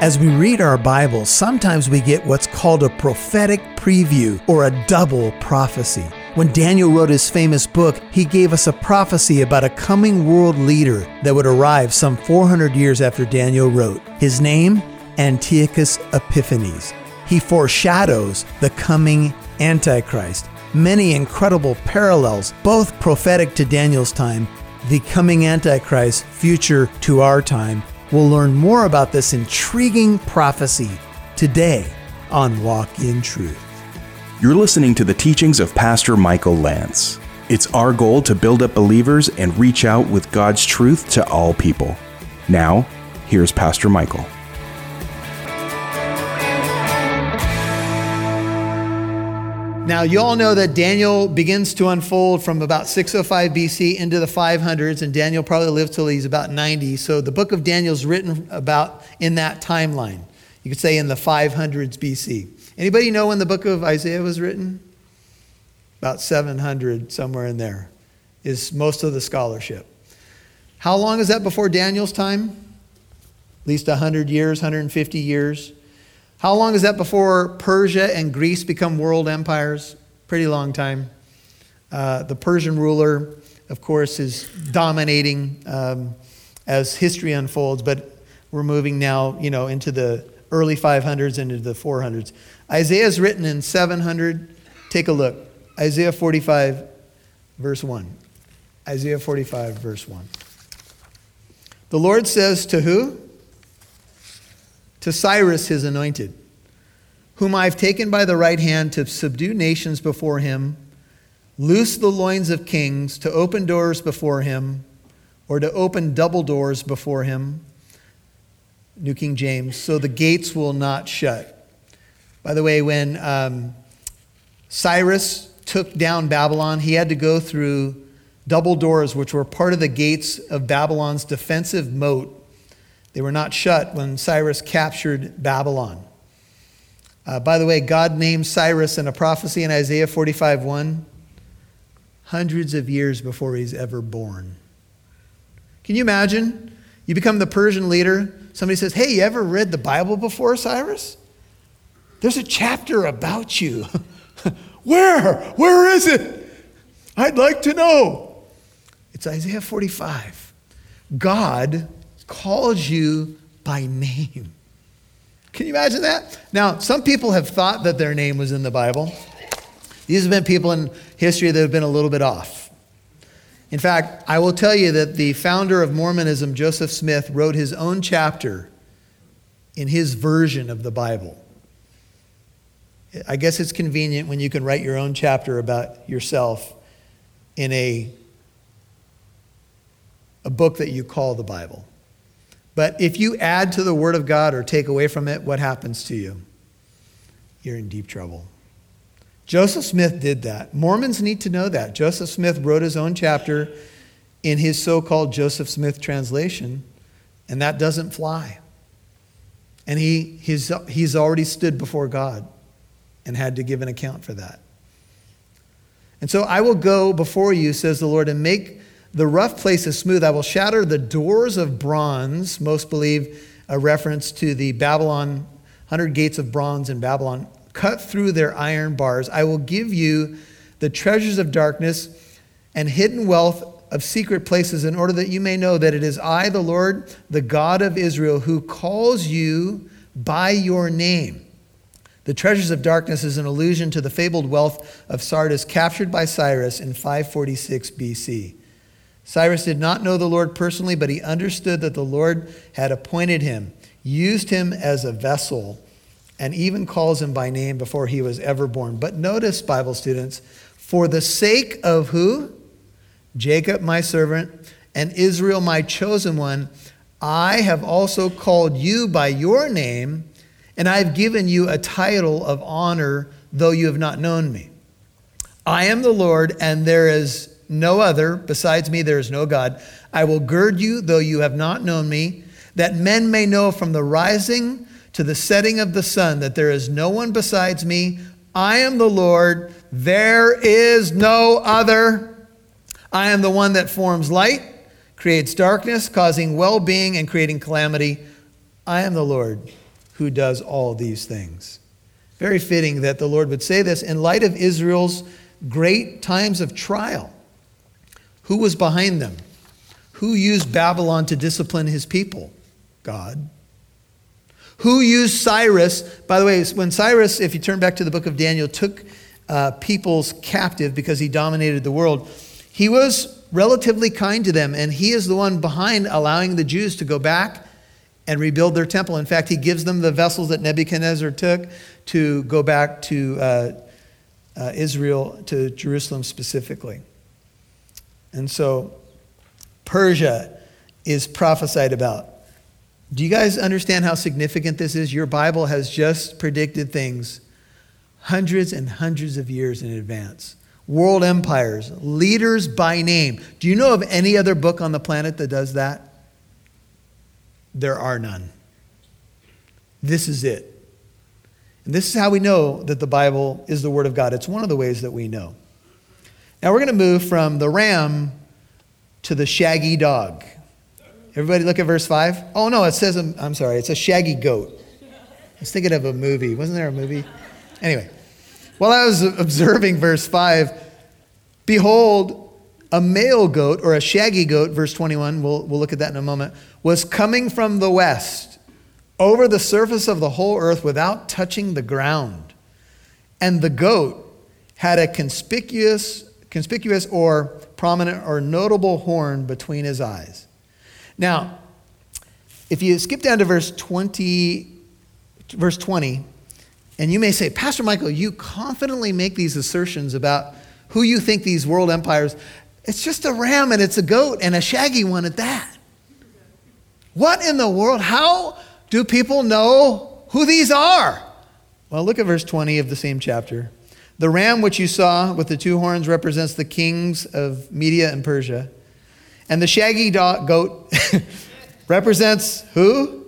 As we read our Bible, sometimes we get what's called a prophetic preview or a double prophecy. When Daniel wrote his famous book, he gave us a prophecy about a coming world leader that would arrive some 400 years after Daniel wrote. His name, Antiochus Epiphanes. He foreshadows the coming Antichrist. Many incredible parallels, both prophetic to Daniel's time, the coming Antichrist, future to our time. We'll learn more about this intriguing prophecy today on Walk in Truth. You're listening to the teachings of Pastor Michael Lance. It's our goal to build up believers and reach out with God's truth to all people. Now, here's Pastor Michael. Now, you all know that Daniel begins to unfold from about 605 BC into the 500s, and Daniel probably lived till he's about 90. So the book of Daniel is written about in that timeline. You could say in the 500s BC. Anybody know when the book of Isaiah was written? About 700, somewhere in there, is most of the scholarship. How long is that before Daniel's time? At least 100 years, 150 years. How long is that before Persia and Greece become world empires? Pretty long time. The Persian ruler, of course, is dominating as history unfolds, but we're moving now, into the early 500s, into the 400s. Isaiah is written in 700. Take a look. Isaiah 45, verse 1. Isaiah 45, verse 1. The Lord says to who? To Cyrus, his anointed, whom I've taken by the right hand to subdue nations before him, loose the loins of kings, to open doors before him, or to open double doors before him, New King James, so the gates will not shut. By the way, when Cyrus took down Babylon, he had to go through double doors, which were part of the gates of Babylon's defensive moat. They were not shut when Cyrus captured Babylon. By the way, God names Cyrus in a prophecy in Isaiah 45:1, hundreds of years before he's ever born. Can you imagine? You become the Persian leader. Somebody says, hey, you ever read the Bible before, Cyrus? There's a chapter about you. Where is it? I'd like to know. It's Isaiah 45. God calls you by name. Can you imagine that? Now, some people have thought that their name was in the Bible. These have been people in history that have been a little bit off. In fact, I will tell you that the founder of Mormonism, Joseph Smith, wrote his own chapter in his version of the Bible. I guess it's convenient when you can write your own chapter about yourself in a book that you call the Bible. But if you add to the Word of God or take away from it, what happens to you? You're in deep trouble. Joseph Smith did that. Mormons need to know that. Joseph Smith wrote his own chapter in his so-called Joseph Smith translation, and that doesn't fly. And he's already stood before God and had to give an account for that. And so I will go before you, says the Lord, and make the rough places smooth. I will shatter the doors of bronze. Most believe a reference to the Babylon, 100 gates of bronze in Babylon. Cut through their iron bars. I will give you the treasures of darkness and hidden wealth of secret places, in order that you may know that it is I, the Lord, the God of Israel, who calls you by your name. The treasures of darkness is an allusion to the fabled wealth of Sardis captured by Cyrus in 546 BC. Cyrus did not know the Lord personally, but he understood that the Lord had appointed him, used him as a vessel, and even calls him by name before he was ever born. But notice, Bible students, for the sake of who? Jacob, my servant, and Israel, my chosen one, I have also called you by your name, and I have given you a title of honor, though you have not known me. I am the Lord, and there is no other. Besides me, there is no God. I will gird you, though you have not known me, that men may know from the rising to the setting of the sun that there is no one besides me. I am the Lord. There is no other. I am the one that forms light, creates darkness, causing well-being and creating calamity. I am the Lord. who does all these things. Very fitting that the Lord would say this in light of Israel's great times of trial. Who was behind them? Who used Babylon to discipline his people? God. Who used Cyrus? By the way, when Cyrus, if you turn back to the book of Daniel, took peoples captive because he dominated the world, he was relatively kind to them, and he is the one behind allowing the Jews to go back and rebuild their temple. In fact, he gives them the vessels that Nebuchadnezzar took to go back to Israel, to Jerusalem specifically. And so Persia is prophesied about. Do you guys understand how significant this is? Your Bible has just predicted things hundreds and hundreds of years in advance. World empires, leaders by name. Do you know of any other book on the planet that does that? There are none. This is it. And this is how we know that the Bible is the Word of God. It's one of the ways that we know. Now we're going to move from the ram to the shaggy dog. Everybody look at verse 5. Oh, no, it says, it's a shaggy goat. I was thinking of a movie. Wasn't there a movie? Anyway, while I was observing verse 5, behold, a male goat, or a shaggy goat, verse 21, we'll look at that in a moment, was coming from the west over the surface of the whole earth without touching the ground. And the goat had a conspicuous or prominent or notable horn between his eyes. Now, if you skip down to verse 20, and you may say, Pastor Michael, you confidently make these assertions about who you think these world empires. It's just a ram and it's a goat and a shaggy one at that. What in the world? How do people know who these are? Well, look at verse 20 of the same chapter. The ram which you saw with the two horns represents the kings of Media and Persia. And the shaggy goat represents who?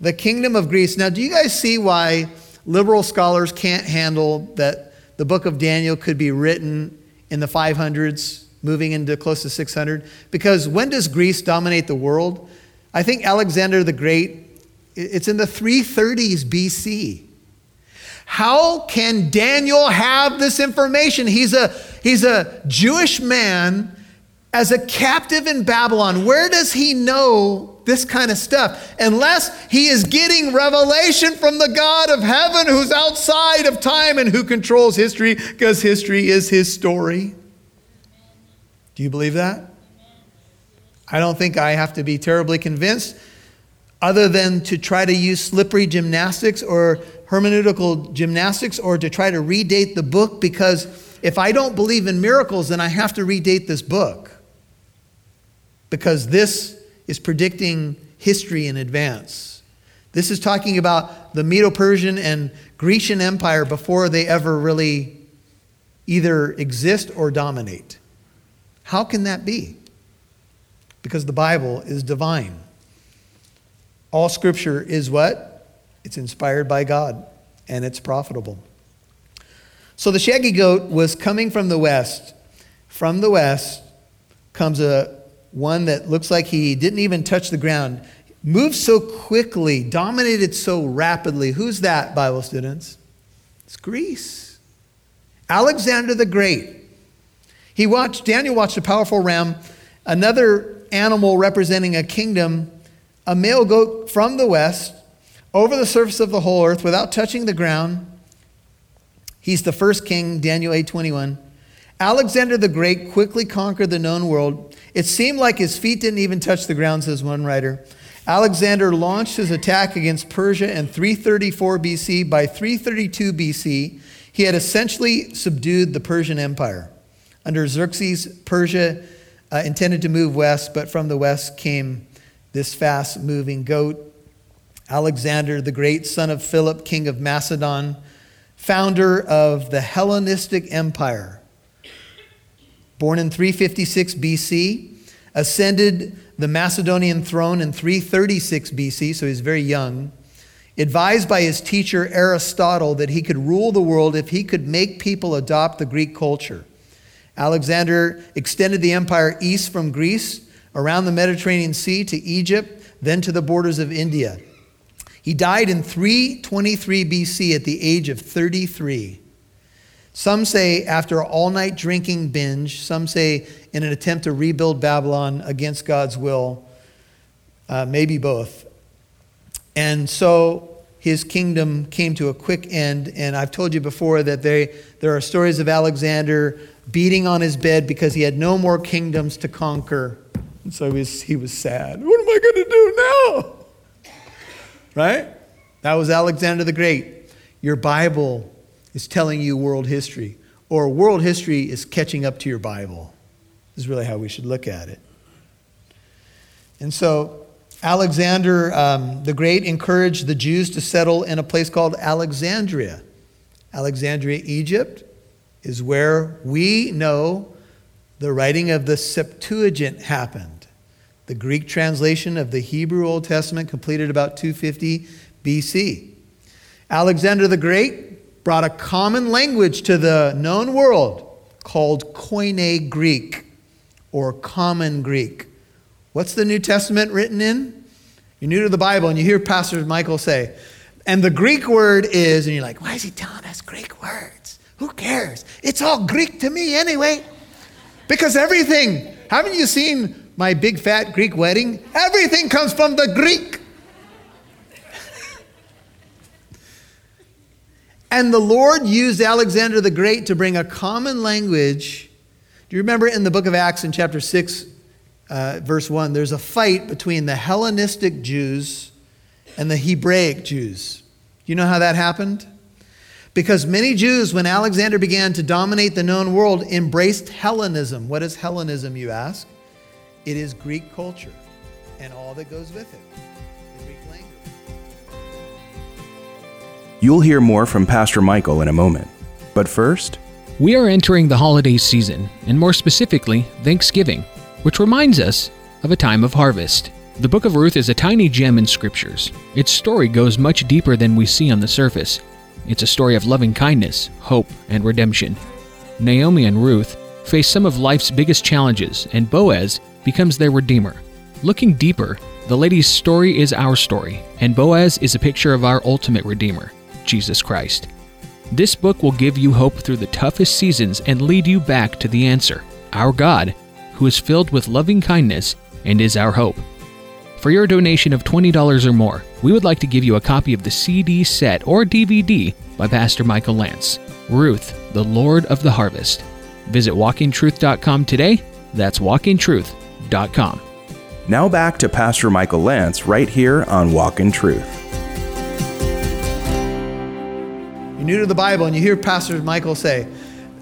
The kingdom of Greece. Now, do you guys see why liberal scholars can't handle that the book of Daniel could be written in the 500s? Moving into close to 600, because when does Greece dominate the world? I think Alexander the Great, it's in the 330s BC. How can Daniel have this information? He's a Jewish man as a captive in Babylon. Where does he know this kind of stuff? Unless he is getting revelation from the God of heaven who's outside of time and who controls history, because history is his story. Do you believe that? I don't think I have to be terribly convinced, other than to try to use slippery gymnastics or hermeneutical gymnastics, or to try to redate the book, because if I don't believe in miracles, then I have to redate this book, because this is predicting history in advance. This is talking about the Medo-Persian and Grecian Empire before they ever really either exist or dominate. How can that be? Because the Bible is divine. All scripture is what? It's inspired by God, and it's profitable. So the shaggy goat was coming from the west. From the west comes one that looks like he didn't even touch the ground, moved so quickly, dominated so rapidly. Who's that, Bible students? It's Greece. Alexander the Great. Daniel watched a powerful ram, another animal representing a kingdom, a male goat from the west, over the surface of the whole earth without touching the ground. He's the first king, Daniel 8:21. Alexander the Great quickly conquered the known world. It seemed like his feet didn't even touch the ground, says one writer. Alexander launched his attack against Persia in 334 BC. By 332 BC, he had essentially subdued the Persian Empire. Under Xerxes, Persia intended to move west, but from the west came this fast-moving goat. Alexander the Great, son of Philip, king of Macedon, founder of the Hellenistic Empire. Born in 356 BC, ascended the Macedonian throne in 336 BC, so he's very young. Advised by his teacher Aristotle that he could rule the world if he could make people adopt the Greek culture. Alexander extended the empire east from Greece, around the Mediterranean Sea to Egypt, then to the borders of India. He died in 323 BC at the age of 33. Some say after an all-night drinking binge. Some say in an attempt to rebuild Babylon against God's will. Maybe both. And so his kingdom came to a quick end. And I've told you before that there are stories of Alexander beating on his bed because he had no more kingdoms to conquer. And so he was sad. What am I going to do now? Right? That was Alexander the Great. Your Bible is telling you world history, or world history is catching up to your Bible. This is really how we should look at it. And so Alexander the Great encouraged the Jews to settle in a place called Alexandria. Alexandria, Egypt, is where we know the writing of the Septuagint happened. The Greek translation of the Hebrew Old Testament completed about 250 BC. Alexander the Great brought a common language to the known world called Koine Greek, or Common Greek. What's the New Testament written in? You're new to the Bible and you hear Pastor Michael say, and the Greek word is, and you're like, why is he telling us Greek words? Who cares? It's all Greek to me anyway. Because everything, haven't you seen My Big Fat Greek Wedding? Everything comes from the Greek. And the Lord used Alexander the Great to bring a common language. Do you remember in the book of Acts in chapter 6, verse 1, there's a fight between the Hellenistic Jews and the Hebraic Jews. You know how that happened? Because many Jews, when Alexander began to dominate the known world, embraced Hellenism. What is Hellenism, you ask? It is Greek culture and all that goes with it. You'll hear more from Pastor Michael in a moment. But first, we are entering the holiday season, and more specifically, Thanksgiving, which reminds us of a time of harvest. The book of Ruth is a tiny gem in scriptures. Its story goes much deeper than we see on the surface. It's a story of loving kindness, hope, and redemption. Naomi and Ruth face some of life's biggest challenges, and Boaz becomes their redeemer. Looking deeper, the lady's story is our story, and Boaz is a picture of our ultimate redeemer, Jesus Christ. This book will give you hope through the toughest seasons and lead you back to the answer, our God, who is filled with loving kindness and is our hope. For your donation of $20 or more, we would like to give you a copy of the CD set or DVD by Pastor Michael Lance, Ruth, the Lord of the Harvest. Visit walkintruth.com today. That's walkintruth.com. Now back to Pastor Michael Lance right here on Walk in Truth. New to the Bible and you hear Pastor Michael say,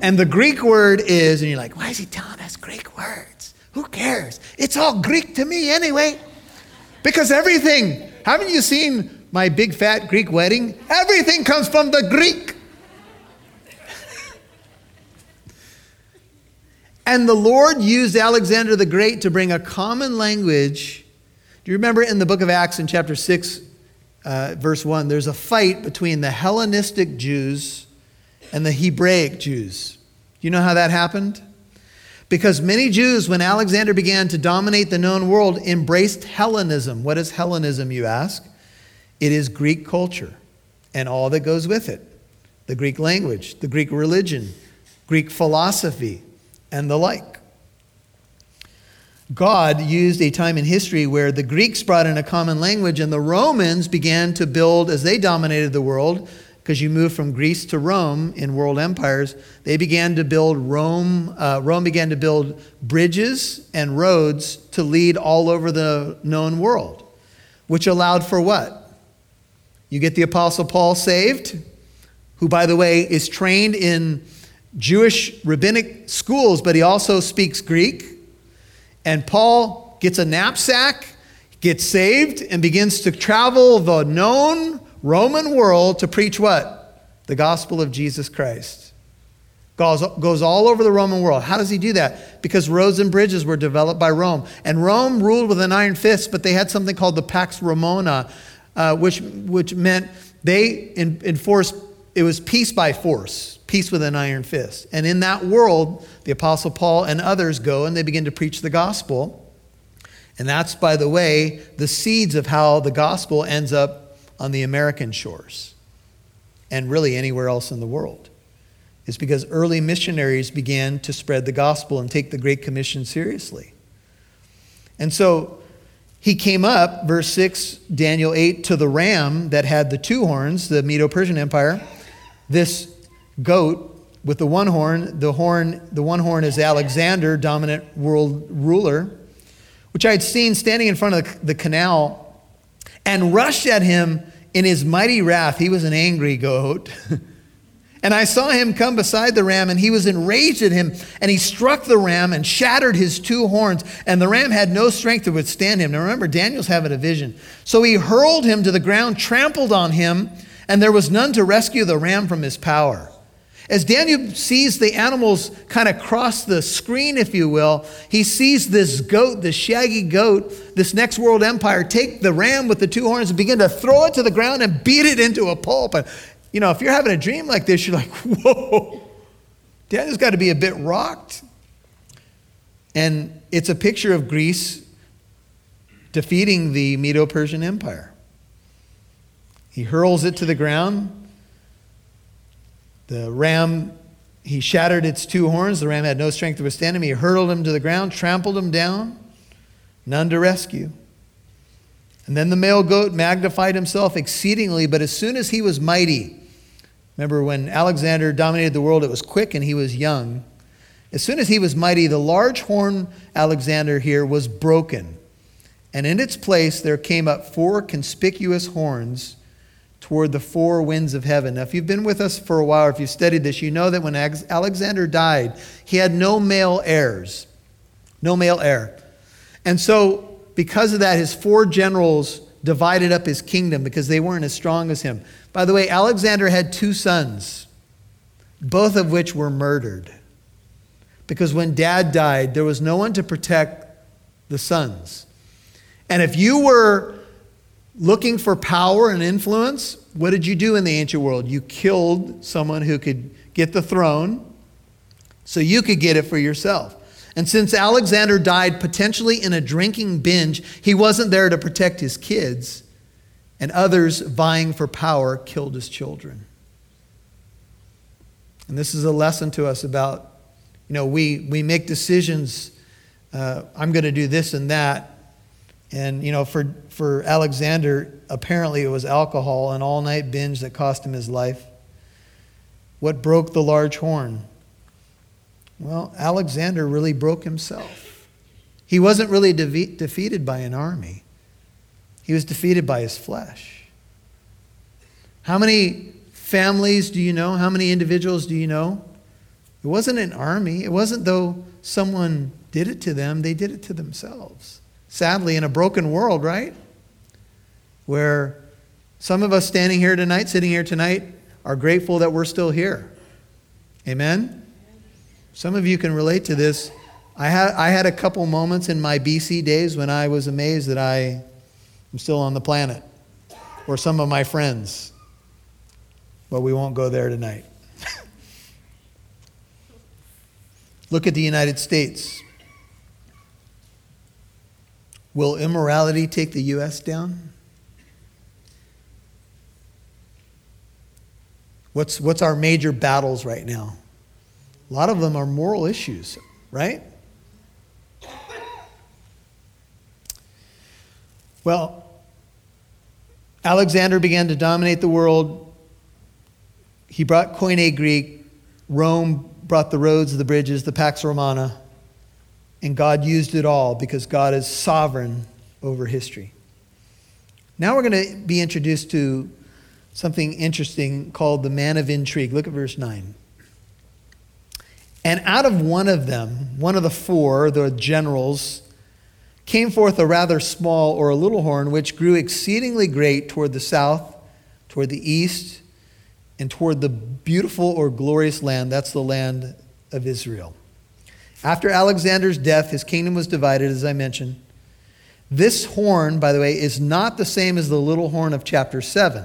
and the Greek word is, and you're like, why is he telling us Greek words? Who cares? It's all Greek to me anyway. Because everything, haven't you seen My Big Fat Greek Wedding? Everything comes from the Greek. And the Lord used Alexander the Great to bring a common language. Do you remember in the book of Acts in chapter 6, verse 1, there's a fight between the Hellenistic Jews and the Hebraic Jews. You know how that happened? Because many Jews, when Alexander began to dominate the known world, embraced Hellenism. What is Hellenism, you ask? It is Greek culture and all that goes with it. The Greek language, the Greek religion, Greek philosophy, and the like. God used a time in history where the Greeks brought in a common language and the Romans began to build, as they dominated the world, because you move from Greece to Rome in world empires, they began to build Rome began to build bridges and roads to lead all over the known world, which allowed for what? You get the Apostle Paul saved, who, by the way, is trained in Jewish rabbinic schools, but he also speaks Greek. And Paul gets a knapsack, gets saved, and begins to travel the known Roman world to preach what? The gospel of Jesus Christ. Goes all over the Roman world. How does he do that? Because roads and bridges were developed by Rome. And Rome ruled with an iron fist, but they had something called the Pax Romana, which meant they enforced, it was peace by force. Peace with an iron fist. And in that world, the Apostle Paul and others go and they begin to preach the gospel. And that's, by the way, the seeds of how the gospel ends up on the American shores and really anywhere else in the world. It's because early missionaries began to spread the gospel and take the Great Commission seriously. And so he came up, verse 6, Daniel 8, to the ram that had the two horns, the Medo-Persian Empire, this goat with the one horn. The one horn is Alexander, dominant world ruler, which I had seen standing in front of the canal, and rushed at him in his mighty wrath. He was an angry goat. And I saw him come beside the ram, and he was enraged at him, and he struck the ram and shattered his two horns, and the ram had no strength to withstand him. Now remember, Daniel's having a vision. So he hurled him to the ground, trampled on him, and there was none to rescue the ram from his power. As Daniel sees the animals kind of cross the screen, if you will, he sees this goat, this shaggy goat, this next world empire, take the ram with the two horns and begin to throw it to the ground and beat it into a pulp. And, you know, if you're having a dream like this, you're like, whoa, Daniel's got to be a bit rocked. And it's a picture of Greece defeating the Medo-Persian Empire. He hurls it to the ground. The ram, he shattered its two horns. The ram had no strength to withstand him. He hurled him to the ground, trampled him down, none to rescue. And then the male goat magnified himself exceedingly, but as soon as he was mighty, remember when Alexander dominated the world, it was quick and he was young. As soon as he was mighty, the large horn Alexander here was broken. And in its place, there came up four conspicuous horns toward the four winds of heaven. Now, if you've been with us for a while, if you've studied this, you know that when Alexander died, he had no male heirs, no male heir. And so because of that, his four generals divided up his kingdom because they weren't as strong as him. By the way, Alexander had two sons, both of which were murdered, because when dad died, there was no one to protect the sons. And if you were looking for power and influence, what did you do in the ancient world? You killed someone who could get the throne so you could get it for yourself. And since Alexander died potentially in a drinking binge, he wasn't there to protect his kids, and others vying for power killed his children. And this is a lesson to us about, you know, we make decisions, I'm going to do this and that. And, you know, for Alexander, apparently it was alcohol, an all-night binge that cost him his life. What broke the large horn? Well, Alexander really broke himself. He wasn't really defeated by an army. He was defeated by his flesh. How many families do you know? How many individuals do you know? It wasn't an army. It wasn't though someone did it to them. They did it to themselves. Sadly, in a broken world, right? Where some of us standing here tonight, sitting here tonight, are grateful that we're still here. Amen? Some of you can relate to this. I had a couple moments in my BC days when I was amazed that I am still on the planet, or some of my friends. But we won't go there tonight. Look at the United States. Will immorality take the U.S. down? What's our major battles right now? A lot of them are moral issues, right? Well, Alexander began to dominate the world. He brought Koine Greek. Rome brought the roads, the bridges, the Pax Romana. And God used it all because God is sovereign over history. Now we're going to be introduced to something interesting called the man of intrigue. Look at verse 9. And out of one of them, one of the four, the generals, came forth a rather small or a little horn, which grew exceedingly great toward the south, toward the east, and toward the beautiful or glorious land. That's the land of Israel. After Alexander's death, his kingdom was divided, as I mentioned. This horn, by the way, is not the same as the little horn of chapter 7.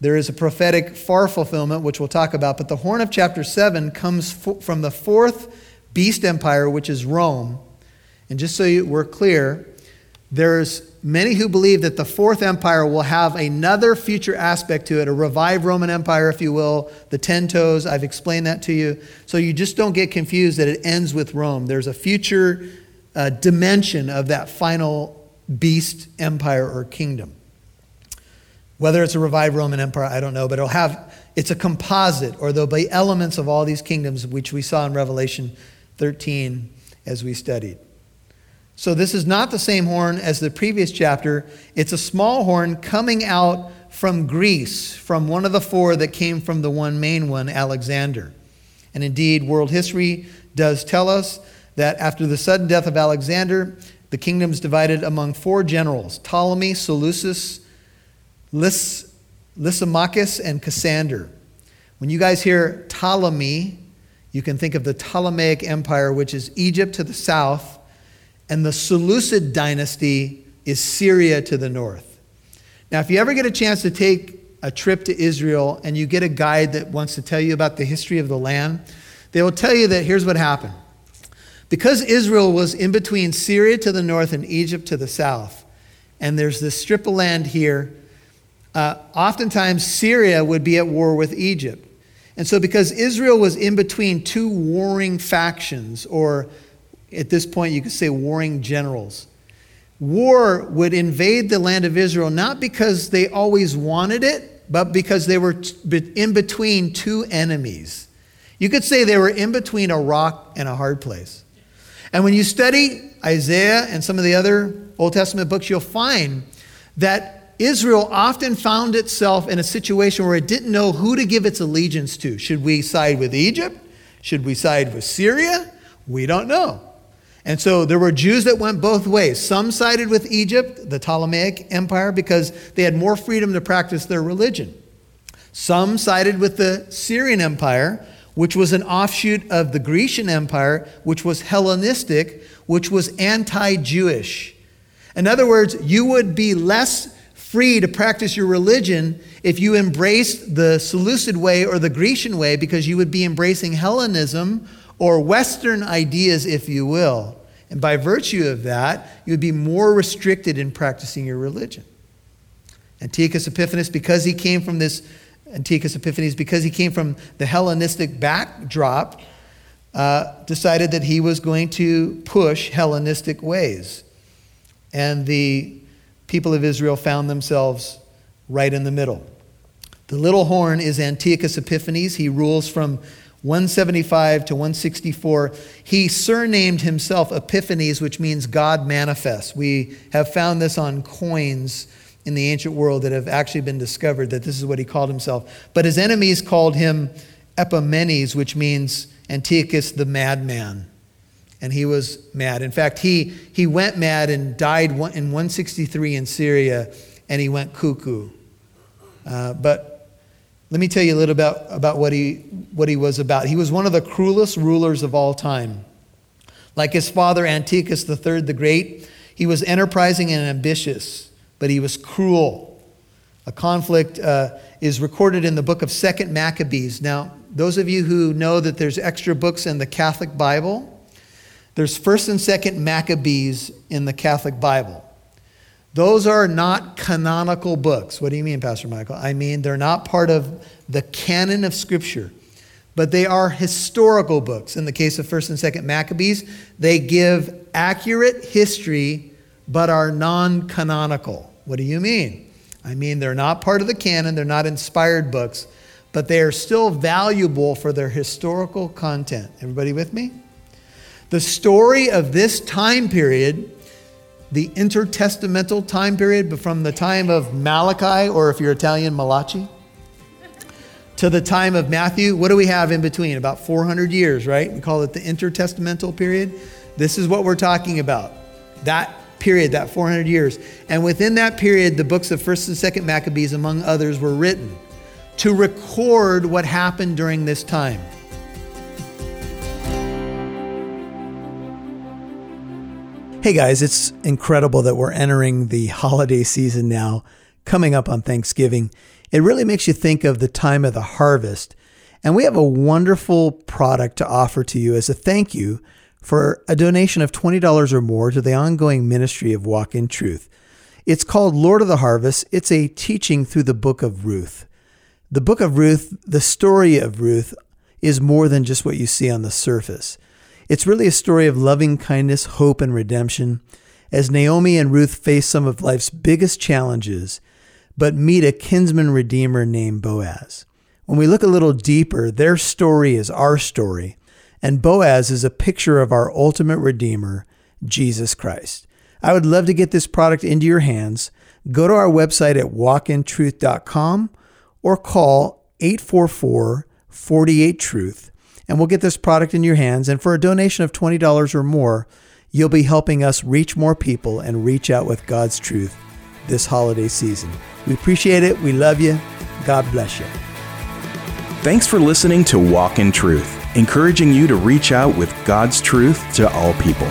There is a prophetic far fulfillment, which we'll talk about, but the horn of chapter 7 comes from the fourth beast empire, which is Rome. And just so we're clear, there's many who believe that the Fourth Empire will have another future aspect to it, a revived Roman Empire, if you will, the 10 toes. I've explained that to you. So you just don't get confused that it ends with Rome. There's a future dimension of that final beast empire or kingdom. Whether it's a revived Roman Empire, I don't know, but it's a composite, or there'll be elements of all these kingdoms, which we saw in Revelation 13 as we studied. So this is not the same horn as the previous chapter. It's a small horn coming out from Greece, from one of the four that came from the one main one, Alexander. And indeed, world history does tell us that after the sudden death of Alexander, the kingdom's divided among four generals, Ptolemy, Seleucus, Lysimachus, and Cassander. When you guys hear Ptolemy, you can think of the Ptolemaic Empire, which is Egypt to the south, and the Seleucid dynasty is Syria to the north. Now, if you ever get a chance to take a trip to Israel and you get a guide that wants to tell you about the history of the land, they will tell you that here's what happened. Because Israel was in between Syria to the north and Egypt to the south, and there's this strip of land here, oftentimes Syria would be at war with Egypt. And so because Israel was in between two warring factions, or at this point, you could say warring generals. War would invade the land of Israel, not because they always wanted it, but because they were in between two enemies. You could say they were in between a rock and a hard place. And when you study Isaiah and some of the other Old Testament books, you'll find that Israel often found itself in a situation where it didn't know who to give its allegiance to. Should we side with Egypt? Should we side with Syria? We don't know. And so there were Jews that went both ways. Some sided with Egypt, the Ptolemaic Empire, because they had more freedom to practice their religion. Some sided with the Syrian Empire, which was an offshoot of the Grecian Empire, which was Hellenistic, which was anti-Jewish. In other words, you would be less free to practice your religion if you embraced the Seleucid way or the Grecian way, because you would be embracing Hellenism, or Western ideas, if you will. And by virtue of that, you would be more restricted in practicing your religion. Antiochus Epiphanes, because he came from the Hellenistic backdrop, decided that he was going to push Hellenistic ways. And the people of Israel found themselves right in the middle. The little horn is Antiochus Epiphanes. He rules from 175 to 164, he surnamed himself Epiphanes, which means God manifests. We have found this on coins in the ancient world that have actually been discovered, that this is what he called himself. But his enemies called him Epimenes, which means Antiochus the madman. And he was mad. In fact, he went mad and died in 163 in Syria, and he went cuckoo. But let me tell you a little bit about what he was about. He was one of the cruelest rulers of all time. Like his father, Antiochus III the Great, he was enterprising and ambitious, but he was cruel. A conflict is recorded in the book of 2 Maccabees. Now, those of you who know that there's extra books in the Catholic Bible, there's 1st and 2nd Maccabees in the Catholic Bible. Those are not canonical books. What do you mean, Pastor Michael? I mean, they're not part of the canon of Scripture, but they are historical books. In the case of 1st and 2nd Maccabees, they give accurate history, but are non-canonical. What do you mean? I mean, they're not part of the canon, they're not inspired books, but they are still valuable for their historical content. Everybody with me? The story of this time period, the intertestamental time period, but from the time of Malachi, or if you're Italian, Malachi, to the time of Matthew, what do we have in between? About 400 years, right? We call it the intertestamental period. This is what we're talking about, that period, that 400 years. And within that period, the books of 1st and 2nd Maccabees, among others, were written to record what happened during this time. Hey guys, it's incredible that we're entering the holiday season now, coming up on Thanksgiving. It really makes you think of the time of the harvest. And we have a wonderful product to offer to you as a thank you for a donation of $20 or more to the ongoing ministry of Walk in Truth. It's called Lord of the Harvest. It's a teaching through the book of Ruth. The book of Ruth, the story of Ruth, is more than just what you see on the surface. It's really a story of loving kindness, hope, and redemption, as Naomi and Ruth face some of life's biggest challenges, but meet a kinsman redeemer named Boaz. When we look a little deeper, their story is our story, and Boaz is a picture of our ultimate redeemer, Jesus Christ. I would love to get this product into your hands. Go to our website at walkintruth.com or call 844-48-TRUTH, and we'll get this product in your hands. And for a donation of $20 or more, you'll be helping us reach more people and reach out with God's truth this holiday season. We appreciate it. We love you. God bless you. Thanks for listening to Walk in Truth, encouraging you to reach out with God's truth to all people.